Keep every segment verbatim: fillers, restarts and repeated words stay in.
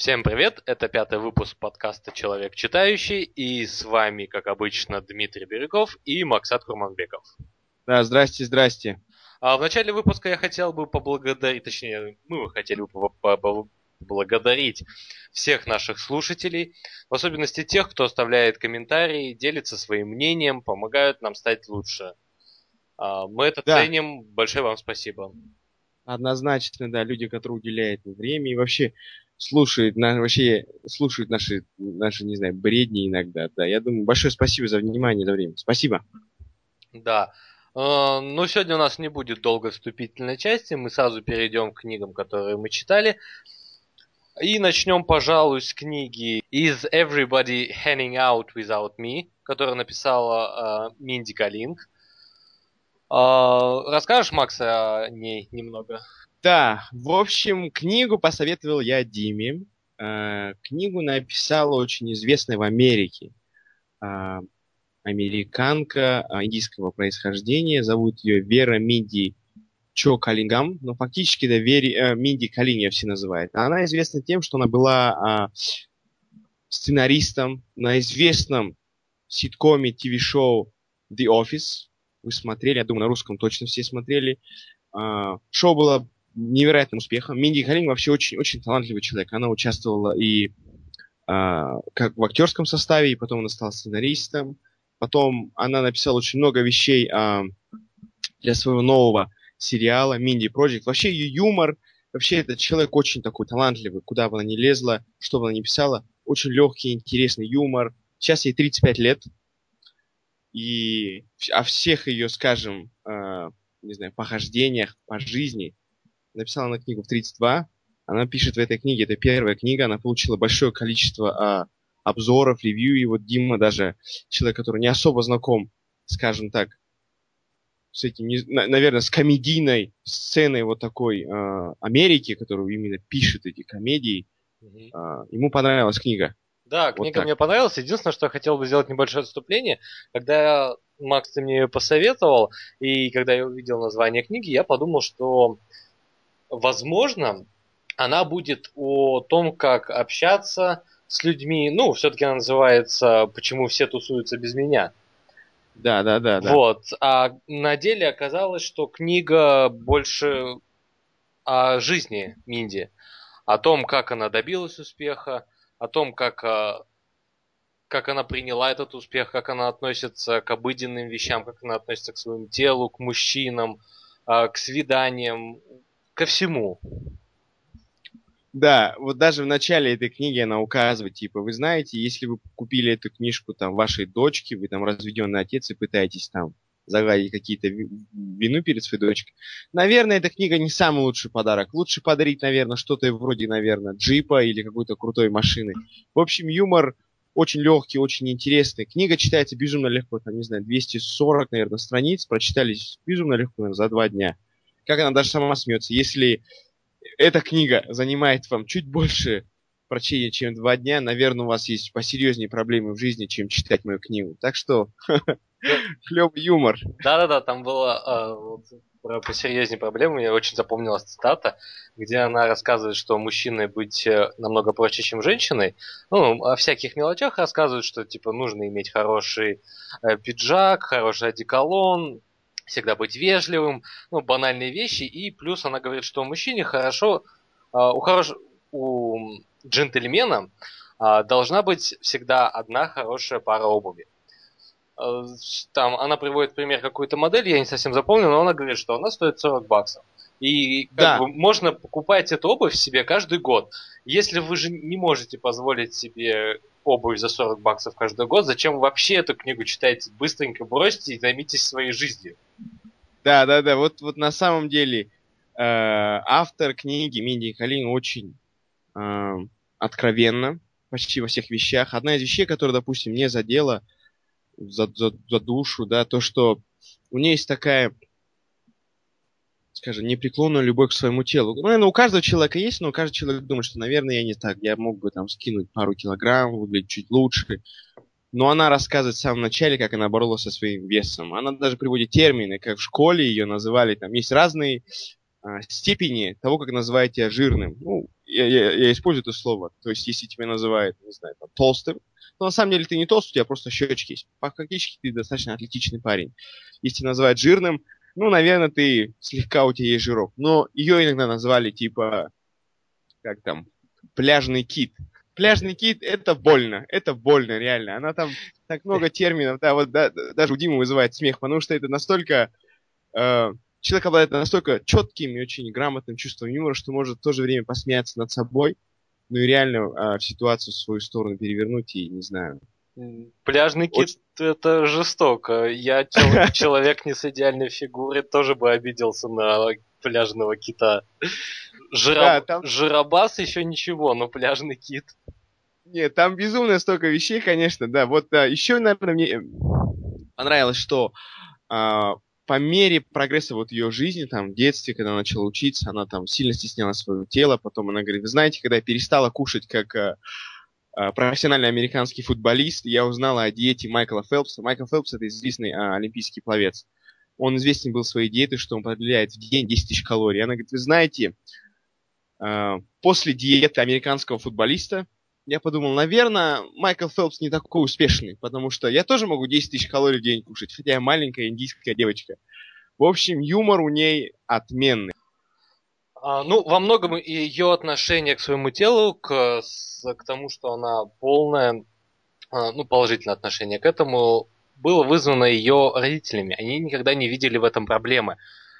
Всем привет, это пятый выпуск подкаста «Человек читающий», и с вами, как обычно, Дмитрий Бирюков и Максат Курманбеков. Да, здрасте, здрасте. А в начале выпуска я хотел бы поблагодарить, точнее, мы хотели бы поблагодарить всех наших слушателей, в особенности тех, кто оставляет комментарии, делится своим мнением, помогают нам стать лучше. Мы это да. ценим, большое вам спасибо. Однозначно, да, люди, которые уделяют время и вообще... Слушают, вообще слушают наши, наши, не знаю, бредни иногда. Да, я думаю, большое спасибо за внимание, за время. Спасибо. Да. Ну, сегодня у нас не будет долго вступительной части. Мы сразу перейдем к книгам, которые мы читали. И начнем, пожалуй, с книги «Is Everybody Hanging Out Without Me?», которую написала э, Минди Калинг. Э, расскажешь, Макс, о ней немного? Да, в общем, книгу посоветовал я Диме. Э, книгу написала очень известная в Америке э, американка индийского происхождения. Зовут ее Вера Минди Чо Калингам. Но фактически да, Вери, э, Минди Калинг ее все называют. Она известна тем, что она была э, сценаристом на известном ситкоме ТВ-шоу The Office. Вы смотрели, я думаю, на русском точно все смотрели. Э, шоу было невероятным успехом. Минди Калинг вообще очень, очень талантливый человек. Она участвовала и а, как в актерском составе, и потом она стала сценаристом. Потом она написала очень много вещей а, для своего нового сериала «Минди Project». Вообще ее юмор, вообще этот человек очень такой талантливый, куда бы она ни лезла, что бы она ни писала. Очень легкий, интересный юмор. Сейчас ей тридцать пять лет. И о всех ее, скажем, а, не знаю, похождениях по жизни написала она книгу в тридцать два. Она пишет в этой книге, это первая книга, она получила большое количество а, обзоров, ревью. И вот Дима даже, человек, который не особо знаком, скажем так, с этим, не, на, наверное, с комедийной сценой вот такой а, Америки, которую именно пишет эти комедии, mm-hmm. а, ему понравилась книга. Да, книга вот мне понравилась. Единственное, что я хотел бы сделать небольшое отступление. Когда Макс, ты мне ее посоветовал, и когда я увидел название книги, я подумал, что... Возможно, она будет о том, как общаться с людьми. Ну, все-таки она называется «Почему все тусуются без меня?». Да, да, да. да. Вот. А на деле оказалось, что книга больше о жизни Минди. О том, как она добилась успеха, о том, как, как она приняла этот успех, как она относится к обыденным вещам, как она относится к своему телу, к мужчинам, к свиданиям. Ко всему. Да, вот даже в начале этой книги она указывает, типа, вы знаете, если вы купили эту книжку там вашей дочке, вы там разведенный отец и пытаетесь там загладить какие-то вину перед своей дочкой, наверное, эта книга не самый лучший подарок. Лучше подарить, наверное, что-то вроде, наверное, джипа или какой-то крутой машины. В общем, юмор очень легкий, очень интересный. Книга читается безумно легко, там, не знаю, двести сорок, наверное, страниц, прочитались безумно легко, наверное, за два дня. Как она даже сама смеется. Если эта книга занимает вам чуть больше прочтения, чем два дня, наверное, у вас есть посерьезнее проблемы в жизни, чем читать мою книгу. Так что, клёвый юмор. Да-да-да, там была про посерьезнее проблемы. Мне очень запомнилась цитата, где она рассказывает, что мужчиной быть намного проще, чем женщиной. Ну, о всяких мелочах рассказывают, что типа нужно иметь хороший пиджак, хороший одеколон, всегда быть вежливым, ну, банальные вещи. И плюс она говорит, что у мужчины хорошо, у, хорош... у джентльмена должна быть всегда одна хорошая пара обуви. Там она приводит пример какую-то модель, я не совсем запомнил, но она говорит, что она стоит сорок баксов. И как да. бы, можно покупать эту обувь себе каждый год. Если вы же не можете позволить себе обувь за сорок баксов каждый год, зачем вы вообще эту книгу читаете? Быстренько бросьте и займитесь своей жизнью. Да, да, да. Вот, вот на самом деле э, автор книги Минди Калинг очень э, откровенна почти во всех вещах. Одна из вещей, которая, допустим, мне задела за, за, за душу, да, то, что у нее есть такая... скажем, непреклонную любовь к своему телу. Ну, наверное, у каждого человека есть, но каждый человек думает, что, наверное, я не так, я мог бы там скинуть пару килограмм, выглядеть чуть лучше. Но она рассказывает в самом начале, как она боролась со своим весом. Она даже приводит термины, как в школе ее называли, там есть разные степени того, как называют тебя жирным. Ну, я, я, я использую это слово. То есть, если тебя называют, не знаю, там, толстым, то на самом деле ты не толстый, у тебя просто щечки есть. Фактически ты достаточно атлетичный парень. Если тебя называют жирным, ну, наверное, ты слегка, у тебя есть жирок. Но ее иногда назвали, типа, как там, пляжный кит. Пляжный кит — это больно, это больно, реально. Она там так много терминов, да, вот да, даже у Димы вызывает смех, потому что это настолько... Э, человек обладает настолько четким и очень грамотным чувством юмора, что может в то же время посмеяться над собой, ну и реально э, в ситуацию в свою сторону перевернуть и, не знаю... Пляжный кит — это жестоко. Я, человек не с идеальной фигурой, тоже бы обиделся на пляжного кита. Жироб... Да, там... Жиробас еще ничего, но пляжный кит. Нет, там безумно столько вещей, конечно, да. Вот да, еще, наверное, мне понравилось, что а, по мере прогресса вот ее жизни, там, в детстве, когда она начала учиться, она там сильно стесняла свое тело. Потом она говорит: вы знаете, когда я перестала кушать как а, а, профессиональный американский футболист, я узнала о диете Майкла Фелпса. Майкл Фелпс — это известный а, олимпийский пловец. Он известен был своей диетой, что он потребляет в день десять тысяч калорий. Она говорит: вы знаете, после диеты американского футболиста я подумал, наверное, Майкл Фелпс не такой успешный, потому что я тоже могу десять тысяч калорий в день кушать, хотя я маленькая индийская девочка. В общем, юмор у ней отменный. А, ну, во многом ее отношение к своему телу, к, к тому, что она полная, ну, положительное отношение к этому, было вызвано ее родителями. Они никогда не видели в этом проблемы,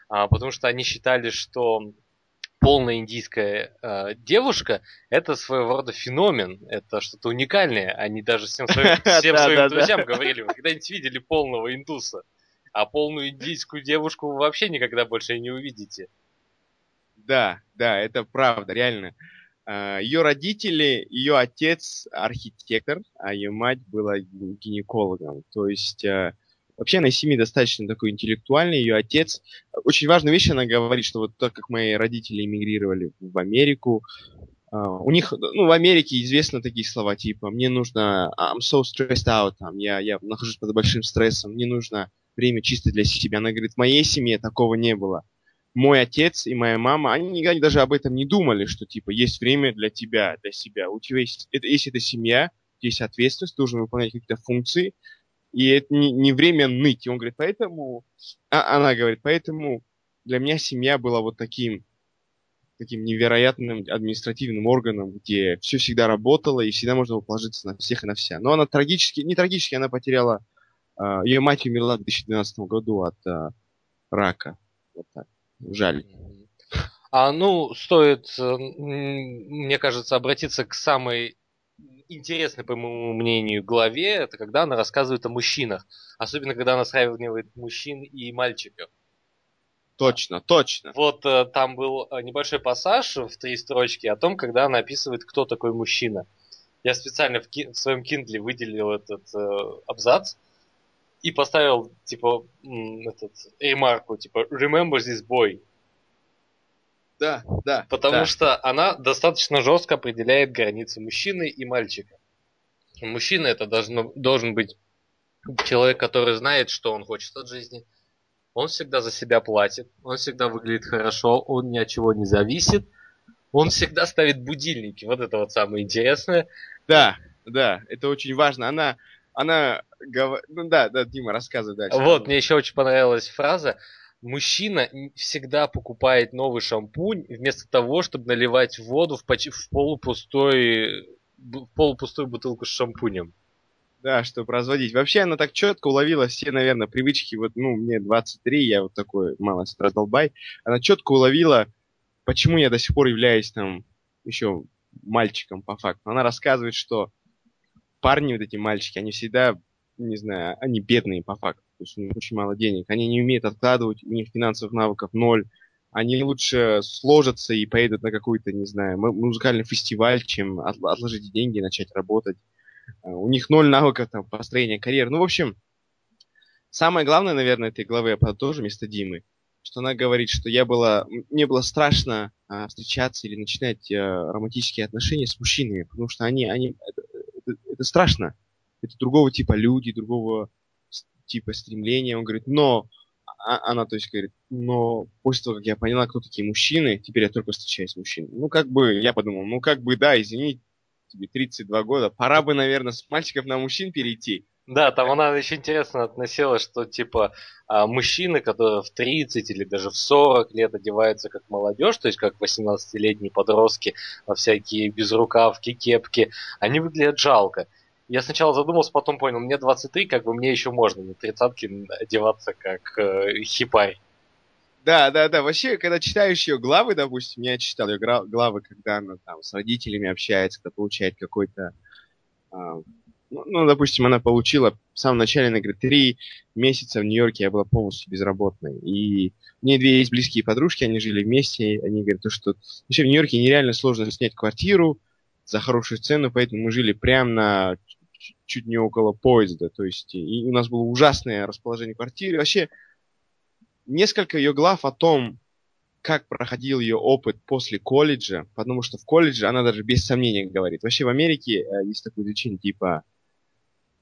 потому что они считали, что полная индийская девушка – это своего рода феномен, это что-то уникальное. Они даже всем своим, всем своим друзьям говорили: вы когда-нибудь видели полного индуса? А полную индийскую девушку вы вообще никогда больше не увидите. Да, да, это правда, реально. Ее родители, ее отец архитектор, а ее мать была гинекологом. То есть вообще она из семьи достаточно такой интеллектуальный. Ее отец... Очень важную вещь она говорит, что вот так как мои родители эмигрировали в Америку, у них, ну, в Америке известны такие слова типа: мне нужно... I'm so stressed out. Там, я, я нахожусь под большим стрессом. Мне нужно время чисто для себя. Она говорит: в моей семье такого не было. Мой отец и моя мама, они никогда даже об этом не думали, что, типа, есть время для тебя, для себя. У тебя есть, это, если это семья, есть ответственность, ты должен выполнять какие-то функции, и это не, не время ныть. И он говорит: поэтому, а она говорит: поэтому для меня семья была вот таким, таким невероятным административным органом, где все всегда работало, и всегда можно было положиться на всех и на вся. Но она трагически, не трагически, она потеряла, ее мать умерла в две тысячи двенадцатом году от а, рака. Вот так. Жаль. А, ну, стоит, мне кажется, обратиться к самой интересной, по моему мнению, главе. Это когда она рассказывает о мужчинах. Особенно, когда она сравнивает мужчин и мальчиков. Точно, точно. Вот там был небольшой пассаж в три строчки о том, когда она описывает, кто такой мужчина. Я специально в, ки- в своем Kindle выделил этот э, абзац. И поставил, типа, этот, ремарку, типа, remember this boy. Да, да. Потому да. что она достаточно жестко определяет границы мужчины и мальчика. Мужчина — это должно, должен быть человек, который знает, что он хочет от жизни. Он всегда за себя платит, он всегда выглядит хорошо, он ни от чего не зависит. Он всегда ставит будильники. Вот это вот самое интересное. Да, да, это очень важно. Она... Она говорит... Ну да, да, Дима, рассказывай дальше. Вот, мне еще очень понравилась фраза: мужчина всегда покупает новый шампунь вместо того, чтобы наливать воду в, поч... в, полупустой... в полупустую бутылку с шампунем. Да, чтобы разводить. Вообще она так четко уловила все, наверное, привычки. Вот, ну, мне двадцать три, я вот такой малость раздолбай. Она четко уловила, почему я до сих пор являюсь там еще мальчиком по факту. Она рассказывает, что парни, вот эти мальчики, они всегда, не знаю, они бедные по факту. То есть у них очень мало денег. Они не умеют откладывать, у них финансовых навыков ноль. Они лучше сложатся и поедут на какой-то, не знаю, музыкальный фестиваль, чем отложить деньги и начать работать. У них ноль навыков там, построения карьеры. Ну, в общем, самое главное, наверное, этой главы я подытожу вместо Димы, что она говорит, что я была, мне было страшно а, встречаться или начинать а, романтические отношения с мужчинами, потому что они... они это страшно. Это другого типа люди, другого типа стремления. Он говорит, но а, она, то есть, говорит, но после того, как я поняла, кто такие мужчины, теперь я только встречаюсь с мужчиной. Ну, как бы, я подумал, ну, как бы, да, извини, тебе тридцать два года, пора бы, наверное, с мальчиков на мужчин перейти. Да, там она еще интересно относилась, что, типа, мужчины, которые в тридцать или даже в сорок лет одеваются как молодежь, то есть как восемнадцатилетние подростки, во всякие безрукавки, кепки, они выглядят жалко. Я сначала задумался, потом понял, мне двадцать три, как бы мне еще можно на тридцатки одеваться как э, хипарь. Да, да, да. Вообще, когда читаешь ее главы, допустим, я читал ее главы, когда она там с родителями общается, когда получает какой-то... Э, ну, ну, допустим, она получила в самом начале, она говорит, три месяца в Нью-Йорке я была полностью безработной. И у нее две есть близкие подружки, они жили вместе, они говорят, что вообще в Нью-Йорке нереально сложно снять квартиру за хорошую цену, поэтому мы жили прямо на... чуть не около поезда, то есть и у нас было ужасное расположение квартиры. Вообще, несколько ее глав о том, как проходил ее опыт после колледжа, потому что в колледже она даже без сомнения говорит. Вообще в Америке есть такое изречение типа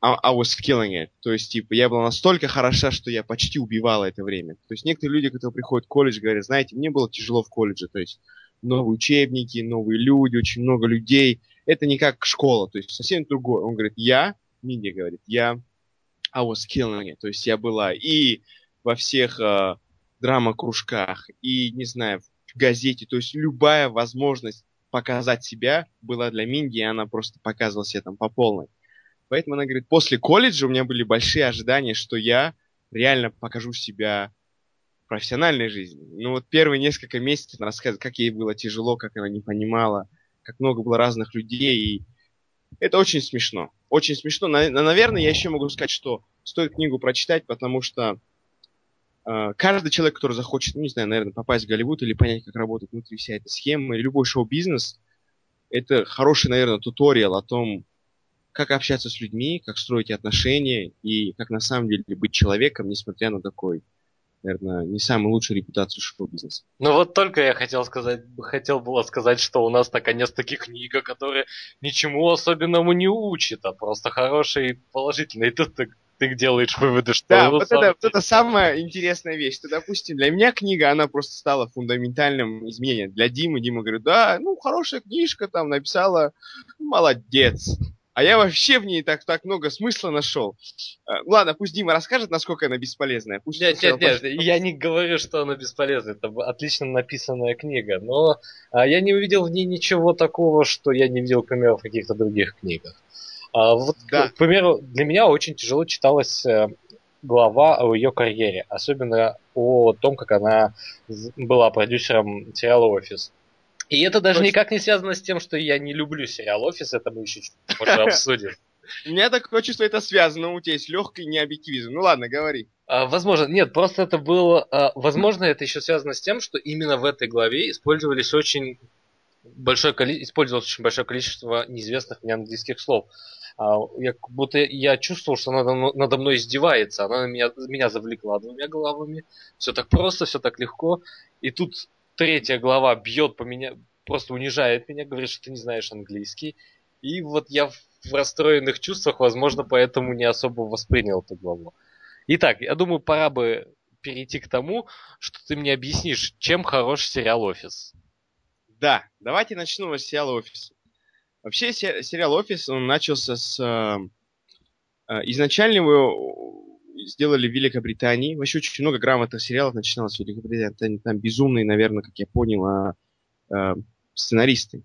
I was killing it, то есть типа я была настолько хороша, что я почти убивала это время. То есть некоторые люди, которые приходят в колледж, говорят, знаете, мне было тяжело в колледже, то есть новые учебники, новые люди, очень много людей. Это не как школа, то есть совсем другое. Он говорит, я, Минди говорит, я I was killing it. То есть я была и во всех э, драма-кружках, и, не знаю, в газете. То есть любая возможность показать себя была для Минди, и она просто показывала себя там по полной. Поэтому она говорит, после колледжа у меня были большие ожидания, что я реально покажу себя... профессиональной жизни. Ну вот первые несколько месяцев она рассказывает, как ей было тяжело, как она не понимала, как много было разных людей. И это очень смешно. Очень смешно. Наверное, я еще могу сказать, что стоит книгу прочитать, потому что э, каждый человек, который захочет, ну не знаю, наверное, попасть в Голливуд или понять, как работает внутри вся эта схема, или любой шоу-бизнес, это хороший, наверное, туториал о том, как общаться с людьми, как строить отношения и как на самом деле быть человеком, несмотря на такой, наверное, не самую лучшую репутацию шоу-бизнеса. Ну вот только я хотел сказать, хотел было сказать, что у нас наконец-таки книга, которая ничему особенному не учит, а просто хорошая и положительная. И тут ты, ты делаешь выводы, что... Да, вот это, вот это самая интересная вещь. Что, допустим, для меня книга, она просто стала фундаментальным изменением. Для Димы, Дима говорит, да, ну хорошая книжка, там написала, молодец. А я вообще в ней так, так много смысла нашел. Ладно, пусть Дима расскажет, насколько она бесполезная. Пусть нет, нет, нет, я не говорю, что она бесполезная. Это отлично написанная книга. Но а, я не увидел в ней ничего такого, что я не видел, к примеру, в каких-то других книгах. А, вот, да. К примеру, для меня очень тяжело читалась глава о ее карьере. Особенно о том, как она была продюсером сериала «Офис». И это даже Точно. никак не связано с тем, что я не люблю сериал «Офис», это мы еще чуть-чуть позже обсудим. У меня такое чувство, это связано, у тебя есть легкий необъективизм. Ну ладно, говори. А, возможно, нет, просто это было... А, возможно, это еще связано с тем, что именно в этой главе использовались очень большое, использовалось очень большое количество неизвестных мне английских слов. А, я, как будто я чувствовал, что она надо мной издевается, она меня, меня завлекла двумя главами. Все так просто, все так легко. И тут... Третья глава бьет по меня, просто унижает меня, говорит, что ты не знаешь английский. И вот я в расстроенных чувствах, возможно, поэтому не особо воспринял эту главу. Итак, я думаю, пора бы перейти к тому, что ты мне объяснишь, чем хорош сериал «Офис». Да, давайте начнем с сериала «Офис». Вообще, сериал «Офис», он начался с... Изначально его... сделали в Великобритании. Вообще очень много грамотных сериалов начиналось в Великобритании. Там безумные, наверное, как я понял, э, сценаристы.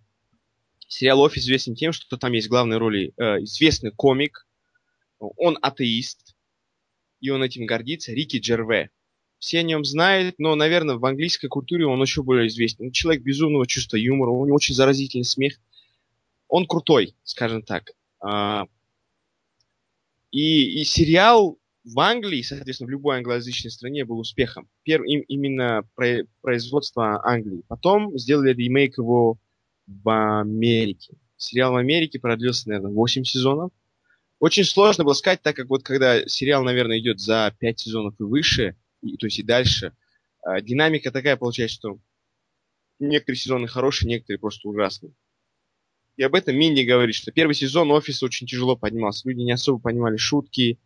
Сериал «Офис» известен тем, что там есть в главной роли э, известный комик. Он атеист. И он этим гордится. Рики Джерве. Все о нем знают, но, наверное, в английской культуре он еще более известен. Человек безумного чувства юмора. У него очень заразительный смех. Он крутой, скажем так. И, и сериал... В Англии, соответственно, в любой англоязычной стране был успехом. Первым именно производство Англии. Потом сделали ремейк его в Америке. Сериал в Америке продлился, наверное, восемь сезонов. Очень сложно было сказать, так как вот когда сериал, наверное, идет за пять сезонов и выше, и, то есть и дальше, динамика такая получается, что некоторые сезоны хорошие, некоторые просто ужасные. И об этом Минди говорит, что первый сезон «Офиса» очень тяжело поднимался. Люди не особо понимали шутки,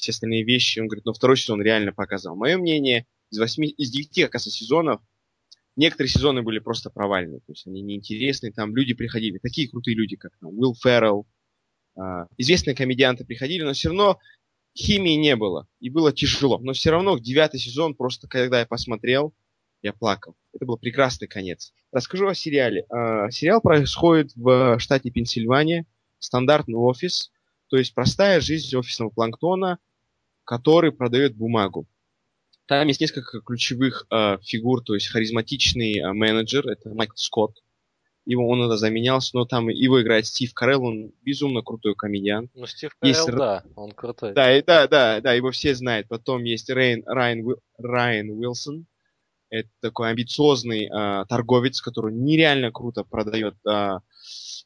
все остальные вещи. Он говорит, но второй сезон реально показал. Мое мнение, из, восьми, из девяти, оказывается, сезонов, некоторые сезоны были просто провальные. То есть они неинтересные. Там люди приходили, такие крутые люди, как там, Уилл Феррелл. Э, известные комедианты приходили, но все равно химии не было. И было тяжело. Но все равно девятый сезон, просто когда я посмотрел, я плакал. Это был прекрасный конец. Расскажу о сериале. Э, сериал происходит в штате Пенсильвания. Стандартный офис. То есть простая жизнь офисного планктона, который продает бумагу. Там есть несколько ключевых э, фигур, то есть харизматичный э, менеджер, это Майкл Скотт, его он иногда заменялся, но там его играет Стив Карелл, он безумно крутой комедиан. Ну, Стив Карелл, есть... да, он крутой. Да, и, да, да, да, его все знают. Потом есть Рейн, Райан, Райан Уилсон, это такой амбициозный э, торговец, который нереально круто продает э,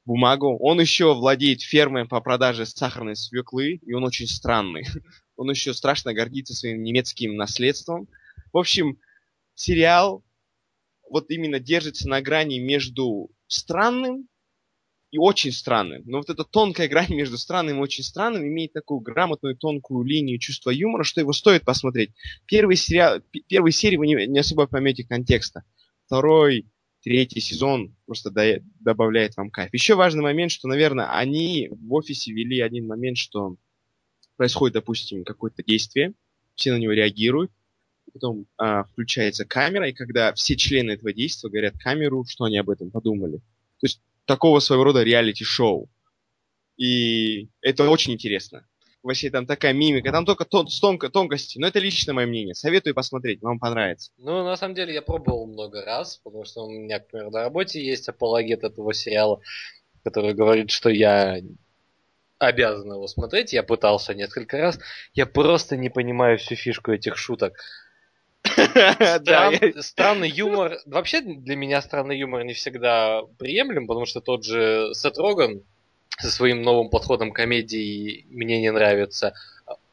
бумагу. Он еще владеет фермой по продаже сахарной свеклы, и он очень странный. Он еще страшно гордится своим немецким наследством. В общем, сериал вот именно держится на грани между странным и очень странным. Но вот эта тонкая грань между странным и очень странным имеет такую грамотную, тонкую линию чувства юмора, что его стоит посмотреть. Первый сериал, первую серию вы не, не особо поймете контекста. Второй... Третий сезон просто до... добавляет вам кайф. Еще важный момент, что, наверное, они в офисе вели один момент, что происходит, допустим, какое-то действие, все на него реагируют, потом а, включается камера, и когда все члены этого действия говорят камеру, что они об этом подумали. То есть такого своего рода реалити-шоу. И это очень интересно. Вообще там такая мимика, там только тон- тонко- тонкости. Но это лично мое мнение. Советую посмотреть, вам понравится. Ну, на самом деле, я пробовал много раз, потому что у меня, к примеру, на работе есть апологет этого сериала, который говорит, что я обязан его смотреть. Я пытался несколько раз. Я просто не понимаю всю фишку этих шуток. Странный юмор... Вообще, для меня странный юмор не всегда приемлем, потому что тот же Сет Роган со своим новым подходом к комедии мне не нравится.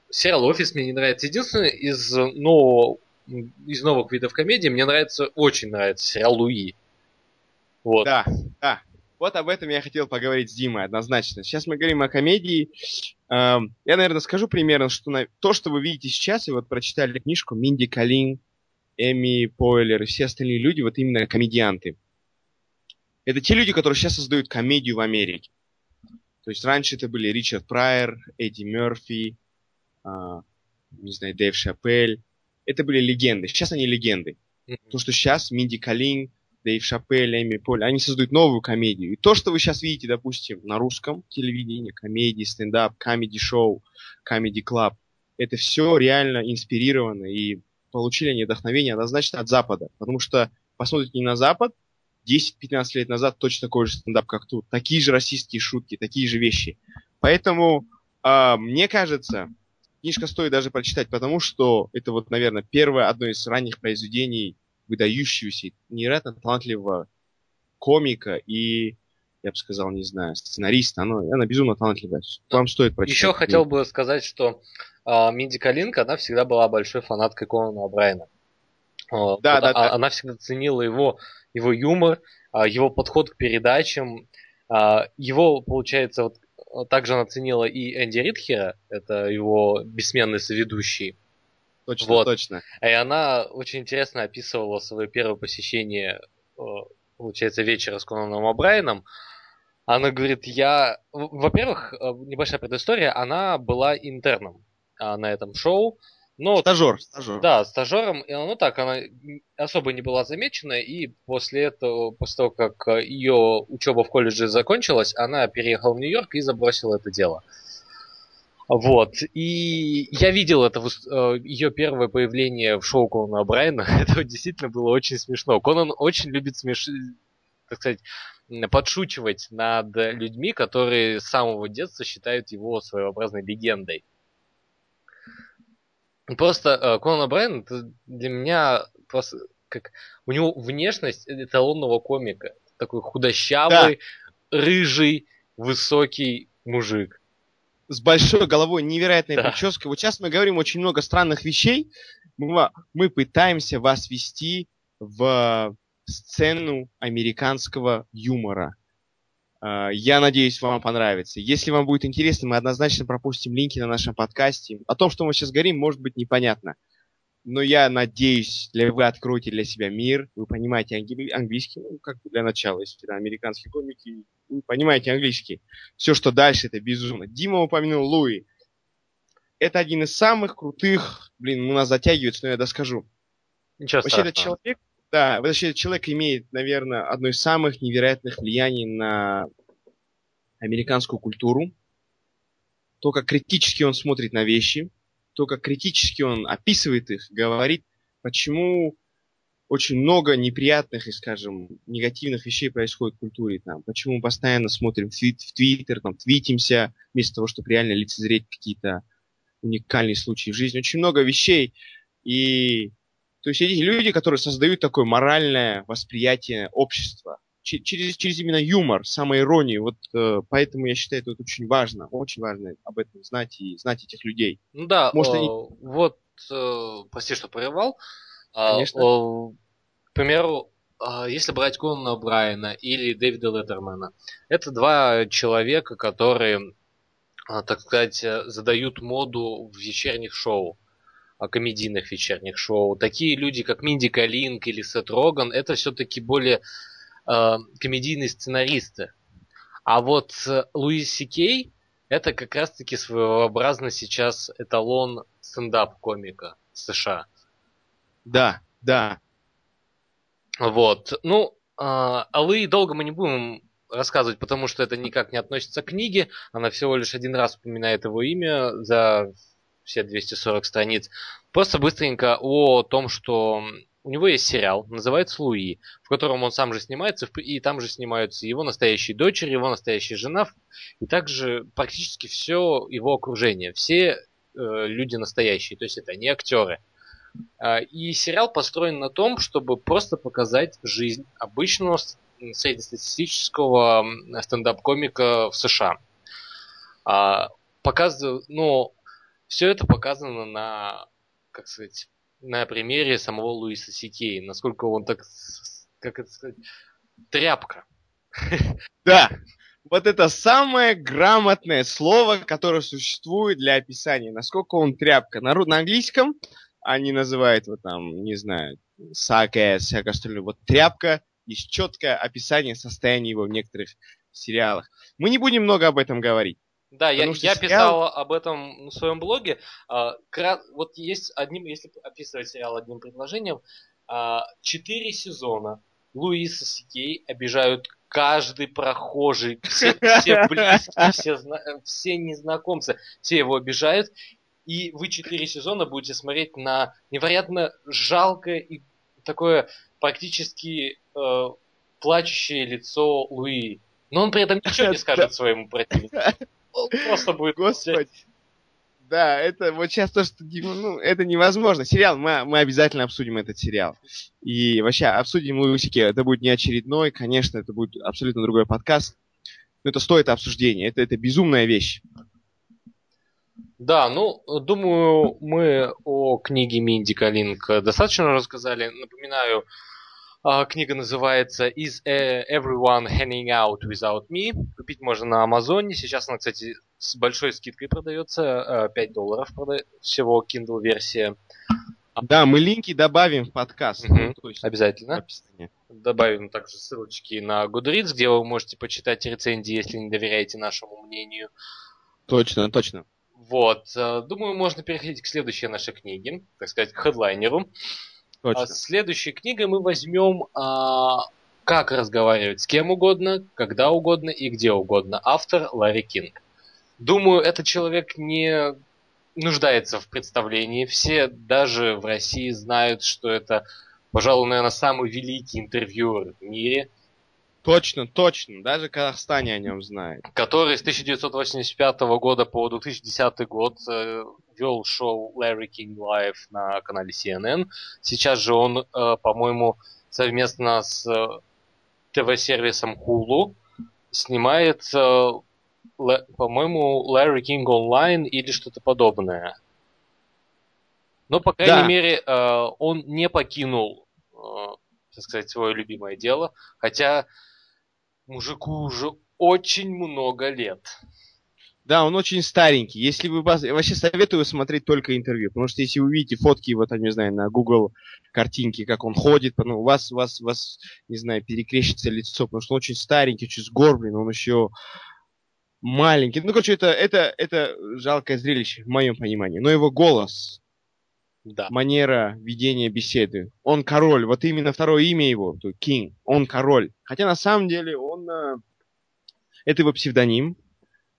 Сериал «Офис» мне не нравится. Единственное, из, нового, из новых видов комедии мне нравится, очень нравится сериал «Луи». Вот. Да, да. Вот об этом я хотел поговорить с Димой однозначно. Сейчас мы говорим о комедии. Я, наверное, скажу примерно, что на... то, что вы видите сейчас, и вот прочитали книжку Минди Калин, Эми Пойлер и все остальные люди, вот именно комедианты. Это те люди, которые сейчас создают комедию в Америке. То есть раньше это были Ричард Прайер, Эдди Мерфи, э, не знаю, Дэйв Шапель. Это были легенды. Сейчас они легенды. Mm-hmm. То, что сейчас Минди Калин, Дэйв Шапель, Эми Пойлер, они создают новую комедию. И то, что вы сейчас видите, допустим, на русском телевидении, комедии, стендап, комеди-шоу, комеди-клаб, это все реально инспирировано. И получили они вдохновение однозначно от Запада. Потому что посмотрите не на Запад, десять-пятнадцать лет назад точно такой же стендап, как тут. Такие же расистские шутки, такие же вещи. Поэтому, э, мне кажется, книжка стоит даже прочитать, потому что это вот, наверное, первое, одно из ранних произведений выдающегося, невероятно талантливого комика и, я бы сказал, не знаю, сценариста. Она, она безумно талантливая. Вам стоит прочитать. Еще хотел бы сказать, что э, Минди Калин, она всегда была большой фанаткой Конана О'Брайена. Да, да, она, да. Она всегда ценила его, его юмор, его подход к передачам. Его, получается, вот, также она ценила и Энди Ритхера, это его бессменный соведущий. Точно, вот. Точно. И она очень интересно описывала свое первое посещение, получается, вечера с Конаном О'Брайеном. Она говорит, я... Во-первых, небольшая предыстория, она была интерном на этом шоу. Но, стажер, стажер. Да, стажером. И, ну так, она особо не была замечена, и после этого, после того, как ее учеба в колледже закончилась, она переехала в Нью-Йорк и забросила это дело. Вот. И я видел это, ее первое появление в шоу Конана О'Брайена. Это действительно было очень смешно. Конан очень любит смеш... так сказать, подшучивать над людьми, которые с самого детства считают его своеобразной легендой. Просто Конан О'Брайен для меня просто как у него внешность эталонного комика, такой худощавый, да, рыжий, высокий мужик с большой головой, невероятной, да, прической. Вот сейчас мы говорим очень много странных вещей, мы, мы пытаемся вас ввести в сцену американского юмора. Я надеюсь, вам понравится. Если вам будет интересно, мы однозначно пропустим линки на нашем подкасте. О том, что мы сейчас говорим, может быть непонятно. Но я надеюсь, для вы откроете для себя мир, вы понимаете англи... английский, ну, как бы для начала, если это американские комики, вы понимаете английский. Все, что дальше, это безумно. Дима упомянул Луи. Это один из самых крутых, блин, у нас затягивается, но я доскажу. Ничего вообще страшного. Этот человек, да, вообще этот человек имеет, наверное, одно из самых невероятных влияний на американскую культуру. То, как критически он смотрит на вещи, то, как критически он описывает их, говорит, почему очень много неприятных и, скажем, негативных вещей происходит в культуре там. Почему мы постоянно смотрим в Твиттер, там, твитимся, вместо того, чтобы реально лицезреть какие-то уникальные случаи в жизни. Очень много вещей. И то есть эти люди, которые создают такое моральное восприятие общества ч- через, через именно юмор, самоиронию. Вот э, поэтому я считаю, это вот очень важно. Очень важно об этом знать и знать этих людей. Ну да, может, о- они... вот, э, прости, что прервал. Конечно. А, о, к примеру, если брать Конана Брайана или Дэвида Леттермана, это два человека, которые, так сказать, задают моду в вечерних шоу, комедийных вечерних шоу. Такие люди, как Минди Калинг или Сет Роган, это все-таки более э, комедийные сценаристы. А вот Луис Си Кей, это как раз-таки своеобразно сейчас эталон стендап-комика США. Да, да. Вот. Ну, э, о Луи долго мы не будем рассказывать, потому что это никак не относится к книге. Она всего лишь один раз упоминает его имя за все двести сорок страниц. Просто быстренько о том, что у него есть сериал, называется «Луи», в котором он сам же снимается, и там же снимаются его настоящие дочери, его настоящая жена, и также практически все его окружение. Все э, люди настоящие, то есть это не актеры. И сериал построен на том, чтобы просто показать жизнь обычного среднестатистического стендап-комика в США. А, показываю, ну, все это показано на, как сказать, на примере самого Луиса Си Кея, насколько он так, как это сказать, тряпка. Да, вот это самое грамотное слово, которое существует для описания, насколько он тряпка. На, на английском они называют его там, не знаю, саке, всякое остальное, вот тряпка. Есть четкое описание состояния его в некоторых сериалах. Мы не будем много об этом говорить. Да, я, я сериал... писал об этом на своем блоге. А, кра... Вот есть одним, если описывать сериал одним предложением, а, четыре сезона Луиса Си Кей обижают каждый прохожий, все, все близкие, все, зна... все незнакомцы, все его обижают. И вы четыре сезона будете смотреть на невероятно жалкое и такое практически э, плачущее лицо Луи. Но он при этом ничего не скажет своему противнику. Он просто будет... Господи. Да, это вот сейчас то, что... Ну, это невозможно. Сериал, мы, мы обязательно обсудим этот сериал. И вообще обсудим Луи Си Кея. Это будет не очередной, конечно, это будет абсолютно другой подкаст. Но это стоит обсуждения. Это, это безумная вещь. Да, ну, думаю, мы о книге Минди Калинг достаточно рассказали. Напоминаю, книга называется «Is Everyone Hanging Out Without Me?». Купить можно на Амазоне. Сейчас она, кстати, с большой скидкой продается. пять долларов прода... всего Kindle-версия. Да, мы линки добавим в подкаст. Mm-hmm. То есть обязательно. В описании. Добавим также ссылочки на Goodreads, где вы можете почитать рецензии, если не доверяете нашему мнению. Точно, точно. Вот, думаю, можно переходить к следующей нашей книге, так сказать, к хедлайнеру. Точно. Следующей книгой мы возьмем а, «Как разговаривать с кем угодно, когда угодно и где угодно». Автор Ларри Кинг. Думаю, этот человек не нуждается в представлении. Все даже в России знают, что это, пожалуй, наверное, самый великий интервьюер в мире. Точно, точно. Даже Казахстане о нем знает. Который с тысяча девятьсот восемьдесят пятого года по две тысячи десятый год э, вел шоу Larry King Live на канале си эн эн. Сейчас же он, э, по-моему, совместно с э, ТВ-сервисом Hulu снимает, э, л- по-моему, Larry King Online или что-то подобное. Но, по крайней да. мере, э, он не покинул, э, так сказать, свое любимое дело. Хотя... Мужику уже очень много лет. Да, он очень старенький. Если вы вообще советую смотреть только интервью, потому что если вы видите фотки, вот, не знаю, на Google картинки, как он ходит, ну, у вас, у вас, у вас, не знаю, перекрещится лицо, потому что он очень старенький, очень сгорбленный, он еще маленький. Ну, короче, это, это, это жалкое зрелище, в моем понимании. Но его голос, да, манера ведения беседы, он король. Вот именно второе имя его, King, он король. Хотя на самом деле он... Это его псевдоним.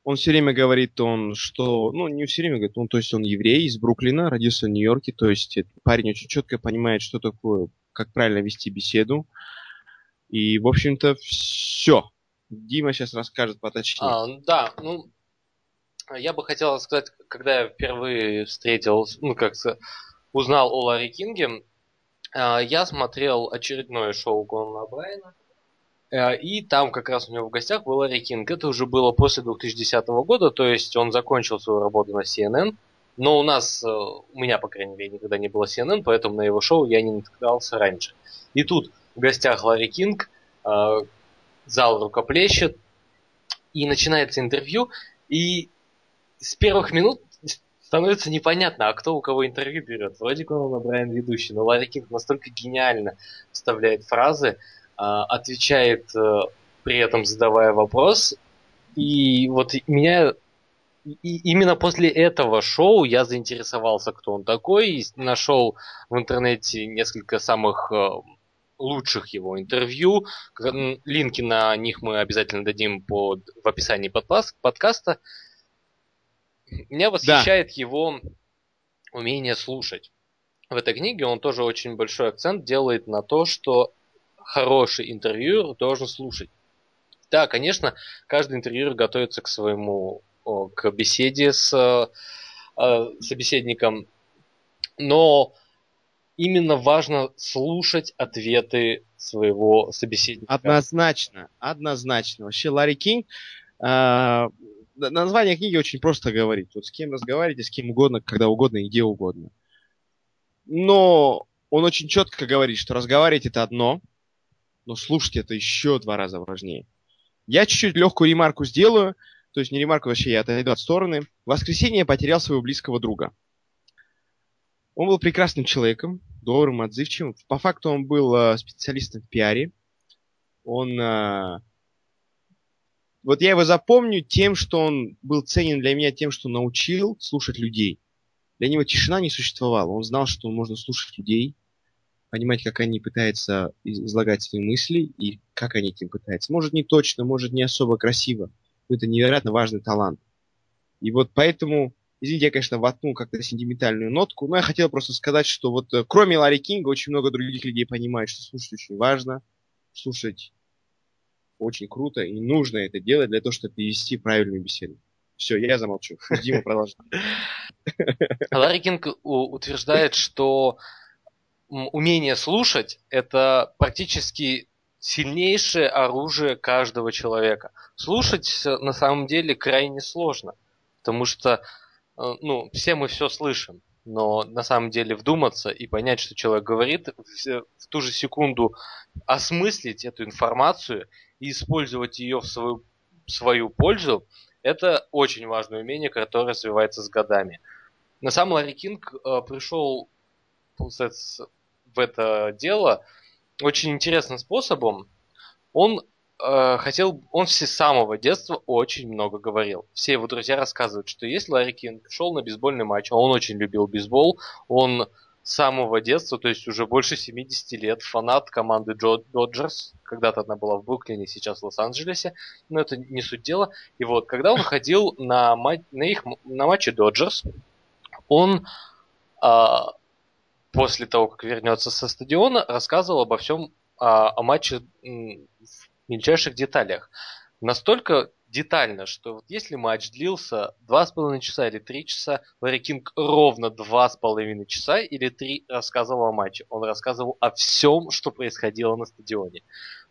Он все время говорит, он что... Ну, не все время говорит, он, то есть он еврей из Бруклина, родился в Нью-Йорке, то есть парень очень четко понимает, что такое, как правильно вести беседу. И, в общем-то, все. Дима сейчас расскажет поточнее. А, да, ну, я бы хотел сказать, когда я впервые встретил, ну, как узнал о Ларри Кинге, я смотрел очередное шоу Конана Брайана. И там как раз у него в гостях был Ларри Кинг. Это уже было после две тысячи десятого года, то есть он закончил свою работу на си эн эн. Но у нас, у меня, по крайней мере, никогда не было си эн эн, поэтому на его шоу я не натыкался раньше. И тут в гостях Ларри Кинг, зал рукоплещет, и начинается интервью, и с первых минут становится непонятно, а кто у кого интервью берет. Вроде Конан Брайан ведущий, но Ларри Кинг настолько гениально вставляет фразы, отвечает, при этом задавая вопрос. И вот меня... И именно после этого шоу я заинтересовался, кто он такой, и нашел в интернете несколько самых лучших его интервью. Линки на них мы обязательно дадим под... в описании подкаста. Меня восхищает, да, его умение слушать. В этой книге он тоже очень большой акцент делает на то, что хороший интервьюер должен слушать. Да, конечно, каждый интервьюер готовится к своему, к беседе с э, собеседником, но именно важно слушать ответы своего собеседника. Однозначно, однозначно. Вообще Ларри Кинг, э, название книги очень просто говорит. Вот с кем разговариваете, с кем угодно, когда угодно и где угодно. Но он очень четко говорит, что разговаривать это одно, но слушать это еще два раза важнее. Я чуть-чуть легкую ремарку сделаю. То есть не ремарку, вообще я отойду от стороны. В воскресенье я потерял своего близкого друга. Он был прекрасным человеком, добрым, отзывчивым. По факту он был специалистом в пиаре. Он... Вот я его запомню тем, что он был ценен для меня тем, что научил слушать людей. Для него тишина не существовала. Он знал, что можно слушать людей, понимать, как они пытаются излагать свои мысли и как они этим пытаются. Может, не точно, может, не особо красиво, но это невероятно важный талант. И вот поэтому, извините, я, конечно, воткнул как-то сентиментальную нотку, но я хотел просто сказать, что вот кроме Ларри Кинга очень много других людей понимают, что слушать очень важно, слушать очень круто и нужно это делать для того, чтобы вести правильную беседу. Все, я замолчу. Дима, продолжай. Ларри Кинг утверждает, что умение слушать – это практически сильнейшее оружие каждого человека. Слушать на самом деле крайне сложно, потому что, ну, все мы все слышим, но на самом деле вдуматься и понять, что человек говорит, в ту же секунду осмыслить эту информацию и использовать ее в свою, в свою пользу – это очень важное умение, которое развивается с годами. Но сам Ларри Кинг пришел в это дело очень интересным способом. Он э, хотел, он с самого детства очень много говорил. Все его друзья рассказывают, что если Ларри Кинг шел на бейсбольный матч, а он очень любил бейсбол, он с самого детства, то есть уже больше семидесяти лет, фанат команды Джо, Доджерс, когда-то она была в Бруклине, сейчас в Лос-Анджелесе, но это не суть дела. И вот, когда он ходил на, на их на матче Доджерс, он... Э, после того, как вернется со стадиона, рассказывал обо всем, а, о матче в мельчайших деталях. Настолько детально, что вот если матч длился два с половиной часа или три часа, Ларри Кинг ровно два с половиной часа или три рассказывал о матче. Он рассказывал о всем, что происходило на стадионе.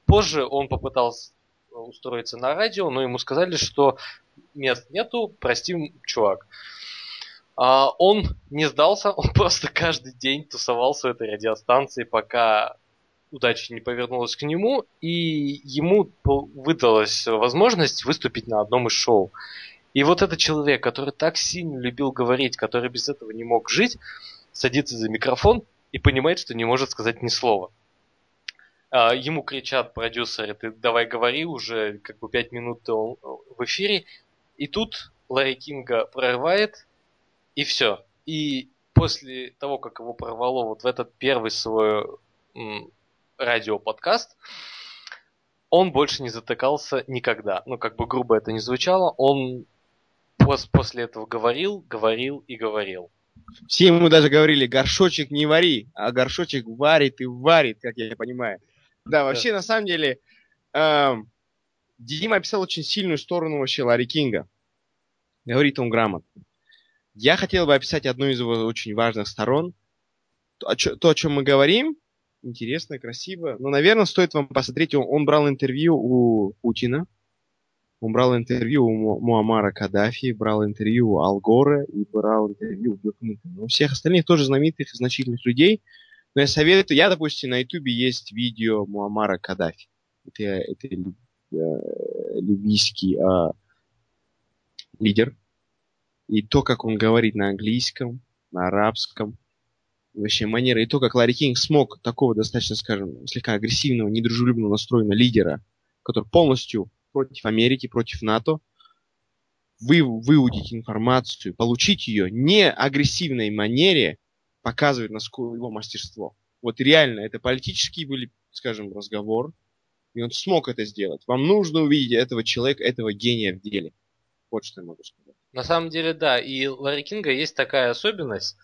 Позже он попытался устроиться на радио, но ему сказали, что мест нету, прости, чувак. Uh, он не сдался, он просто каждый день тусовался в этой радиостанции, пока удача не повернулась к нему, и ему выдалась возможность выступить на одном из шоу. И вот этот человек, который так сильно любил говорить, который без этого не мог жить, садится за микрофон и понимает, что не может сказать ни слова. Ему кричат продюсеры: ты давай говори уже, как бы пять минут в эфире. И тут Ларри Кинга прорывает, и все. И после того, как его прорвало вот в этот первый свой м, радиоподкаст, он больше не затыкался никогда. Ну, как бы грубо это ни звучало, он пос- после этого говорил, говорил и говорил. Все ему даже говорили: горшочек не вари, а горшочек варит и варит, как я понимаю. Да, вообще, да. На самом деле, эм, Дима описал очень сильную сторону вообще Ларри Кинга. Говорит он грамотно. Я хотел бы описать одну из его очень важных сторон. То, о чем мы говорим, интересно, красиво. Но, наверное, стоит вам посмотреть. Он, он брал интервью у Путина, он брал интервью у Муаммара Каддафи, брал интервью у Ал Гора и брал интервью у Билла Клинтона. У всех остальных тоже знаменитых и значительных людей. Но я советую... Я, допустим, на Ютубе есть видео Муаммара Каддафи. Это, это ливийский а, лидер. И то, как он говорит на английском, на арабском, вообще манера, и то, как Ларри Кинг смог такого достаточно, скажем, слегка агрессивного, недружелюбного настроенного лидера, который полностью против Америки, против НАТО, вы, выудить информацию, получить ее не агрессивной манере, показывает, насколько его мастерство. Вот реально, это политические были, скажем, разговор, и он смог это сделать. Вам нужно увидеть этого человека, этого гения в деле. Вот что я могу сказать. На самом деле, да, и Ларри Кинга есть такая особенность,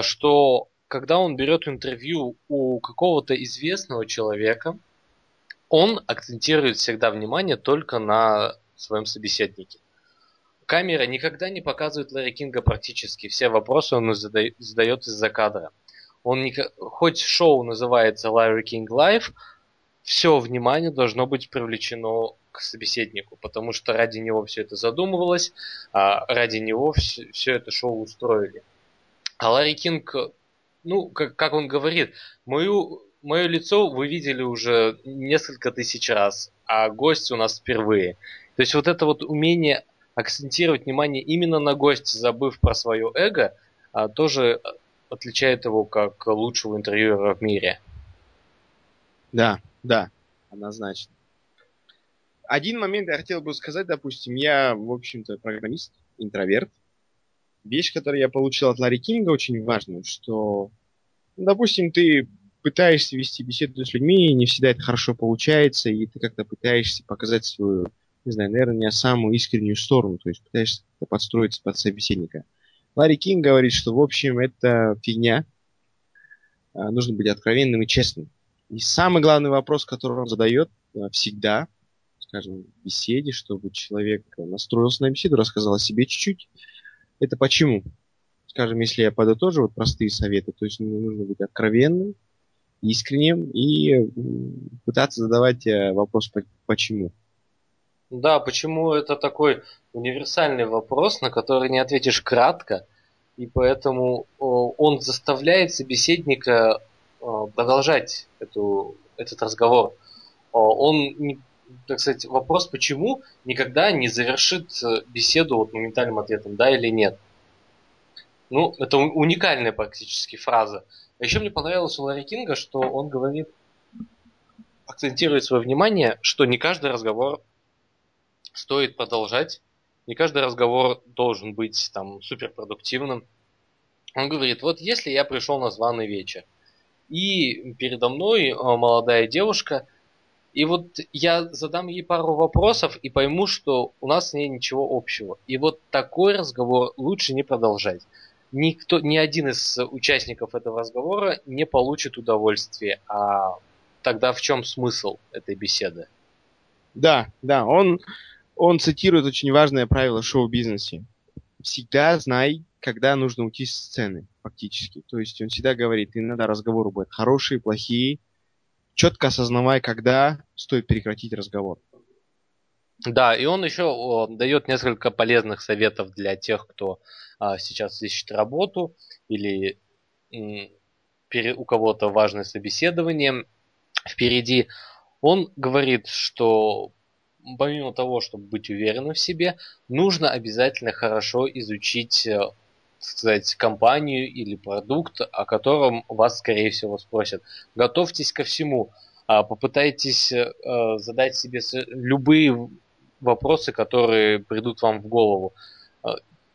что когда он берет интервью у какого-то известного человека, он акцентирует всегда внимание только на своем собеседнике. Камера никогда не показывает Ларри Кинга практически. Все вопросы он задает из-за кадра. Он не... Хоть шоу называется Ларри Кинг Лайв, все внимание должно быть привлечено к собеседнику, потому что ради него все это задумывалось, а ради него все, все это шоу устроили. А Ларри Кинг, ну, как, как он говорит, мою, мое лицо вы видели уже несколько тысяч раз, а гость у нас впервые. То есть вот это вот умение акцентировать внимание именно на госте, забыв про свое эго, тоже отличает его как лучшего интервьюера в мире. Да, да, однозначно. Один момент я хотел бы сказать, допустим, я, в общем-то, программист, интроверт. Вещь, которую я получил от Ларри Кинга, очень важная, что, допустим, ты пытаешься вести беседу с людьми, и не всегда это хорошо получается, и ты как-то пытаешься показать свою, не знаю, наверное, не самую искреннюю сторону, то есть пытаешься подстроиться под собеседника. Ларри Кинг говорит, что, в общем, это фигня, нужно быть откровенным и честным. И самый главный вопрос, который он задает всегда, скажем, в беседе, чтобы человек настроился на беседу, рассказал о себе чуть-чуть. Это почему? Скажем, если я подытожу вот простые советы, то есть нужно быть откровенным, искренним и пытаться задавать вопрос «почему?». Да, почему — это такой универсальный вопрос, на который не ответишь кратко, и поэтому он заставляет собеседника продолжать эту, этот разговор. Он, так сказать, вопрос «почему?» никогда не завершит беседу вот моментальным ответом «да» или «нет». Ну, это уникальная практически фраза. А еще мне понравилось у Ларри Кинга, что он говорит, акцентирует свое внимание, что не каждый разговор стоит продолжать, не каждый разговор должен быть там суперпродуктивным. Он говорит: вот если я пришел на званый вечер, и передо мной молодая девушка, и вот я задам ей пару вопросов и пойму, что у нас с ней ничего общего. И вот такой разговор лучше не продолжать. Никто, ни один из участников этого разговора не получит удовольствия. А тогда в чем смысл этой беседы? Да, да, он, он цитирует очень важное правило шоу-бизнеса. Всегда знай, когда нужно уйти с сцены, фактически. То есть он всегда говорит, иногда разговоры будут хорошие, плохие, четко осознавая, когда стоит прекратить разговор. Да, и он еще дает несколько полезных советов для тех, кто а, сейчас ищет работу или м, пере, у кого-то важное собеседование. впереди, он говорит, что помимо того, чтобы быть уверенным в себе, нужно обязательно хорошо изучить, так сказать, компанию или продукт, о котором вас, скорее всего, спросят. Готовьтесь ко всему. Попытайтесь задать себе любые вопросы, которые придут вам в голову.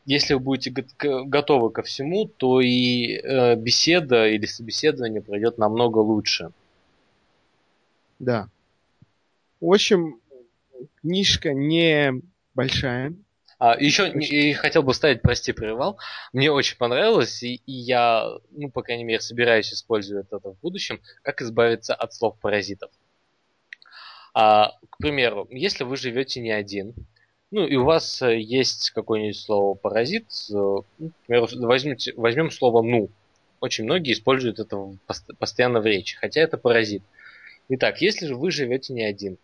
Если вы будете готовы ко всему, то и беседа или собеседование пройдет намного лучше. Да. В общем, книжка небольшая. А, еще не, хотел бы вставить, прости, прервал. Мне очень понравилось, и, и я, ну, по крайней мере, собираюсь использовать это в будущем, как избавиться от слов-паразитов. А, к примеру, если вы живете не один, ну, и у вас есть какое-нибудь слово-паразит, ну, к примеру, возьмите, возьмем слово «ну». Очень многие используют это постоянно в речи, хотя это паразит. Итак, если же вы живете не один,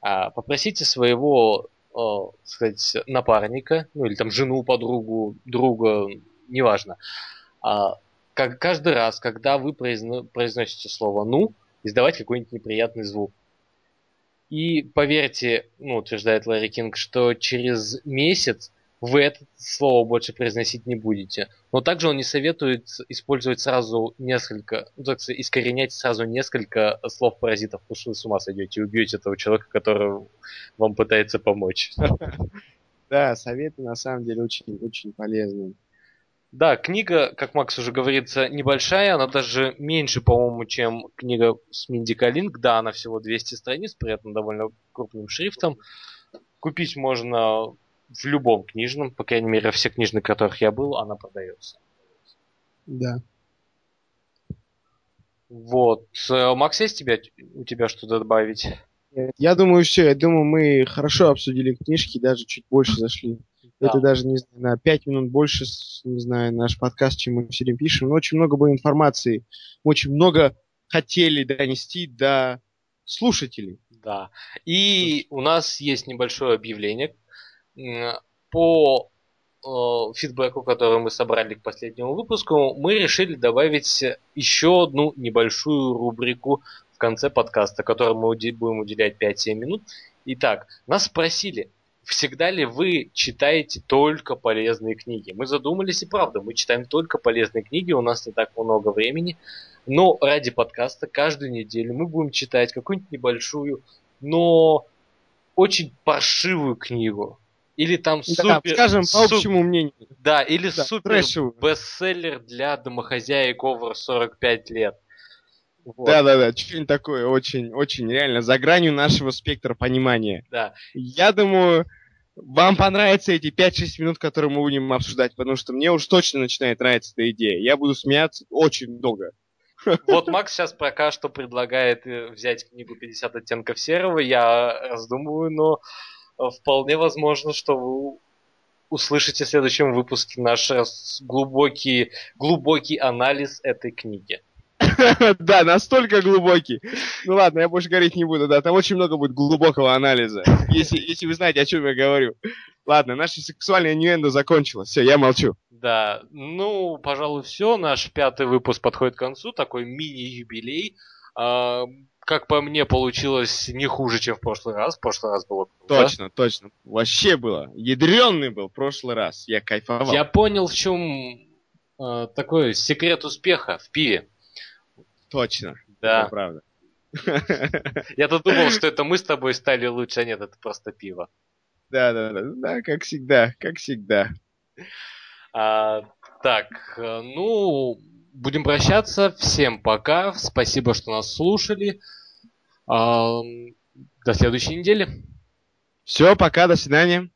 попросите своего, так сказать, напарника, ну или там жену, подругу, друга, неважно. Как каждый раз, когда вы произносите слово «ну», издавать какой-нибудь неприятный звук. И поверьте, ну, утверждает Ларри Кинг, что через месяц вы это слово больше произносить не будете. Но также он не советует использовать сразу несколько, ну, так сказать, искоренять сразу несколько слов-паразитов, потому что вы с ума сойдете и убьете этого человека, который вам пытается помочь. Да, советы на самом деле очень-очень полезны. Да, книга, как Макс уже говорится, небольшая, она даже меньше, по-моему, чем книга с Минди Калинг. Да, она всего двести страниц, при этом довольно крупным шрифтом. Купить можно в любом книжном, по крайней мере, все книжные, в которых я был, она продается. Да. Вот. Макс, есть тебя, у тебя что-то добавить? Я думаю, все. Я думаю, мы хорошо обсудили книжки, даже чуть больше зашли. Да. Это даже, не знаю, на пять минут больше, не знаю, наш подкаст, чем мы все время пишем. Но очень много было информации. Очень много хотели донести до слушателей. Да. И у нас есть небольшое объявление. По э, фидбэку, который мы собрали к последнему выпуску, мы решили добавить еще одну небольшую рубрику в конце подкаста, которой мы уди- будем уделять пять-семь минут. Итак, нас спросили, всегда ли вы читаете только полезные книги? Мы задумались, и правда, мы читаем только полезные книги, у нас не так много времени, но ради подкаста каждую неделю мы будем читать какую-нибудь небольшую, но очень паршивую книгу. Или там да, супер... Скажем, по общему суп, мнению. Да, или да, супер трэшевый бестселлер для домохозяек over сорок пять лет. Вот. Да-да-да, что-нибудь такое очень-очень реально за гранью нашего спектра понимания. Да. Я думаю, вам понравятся эти пять-шесть минут, которые мы будем обсуждать, потому что мне уж точно начинает нравиться эта идея. Я буду смеяться очень долго. Вот Макс сейчас пока что предлагает взять книгу пятьдесят оттенков серого. Я раздумываю, но вполне возможно, что вы услышите в следующем выпуске наш глубокий, глубокий анализ этой книги. Да, настолько глубокий. Ну ладно, я больше говорить не буду, да, там очень много будет глубокого анализа, если, если вы знаете, о чем я говорю. Ладно, наша сексуальная иннуэндо закончилась, все, я молчу. Да, ну, пожалуй, все, наш пятый выпуск подходит к концу, такой мини-юбилей. А, как по мне, получилось не хуже, чем в прошлый раз. В прошлый раз было круто. Точно, точно. Вообще было. Ядрёный был в прошлый раз. Я кайфовал. Я понял, в чем э, такой секрет успеха в пиве. Точно. Да. Это правда. Я-то думал, что это мы с тобой стали лучше, а нет, это просто пиво. Да, да, да. Да, как всегда, как всегда. А, так, ну... Будем прощаться. Всем пока. Спасибо, что нас слушали. До следующей недели. Все, пока, до свидания.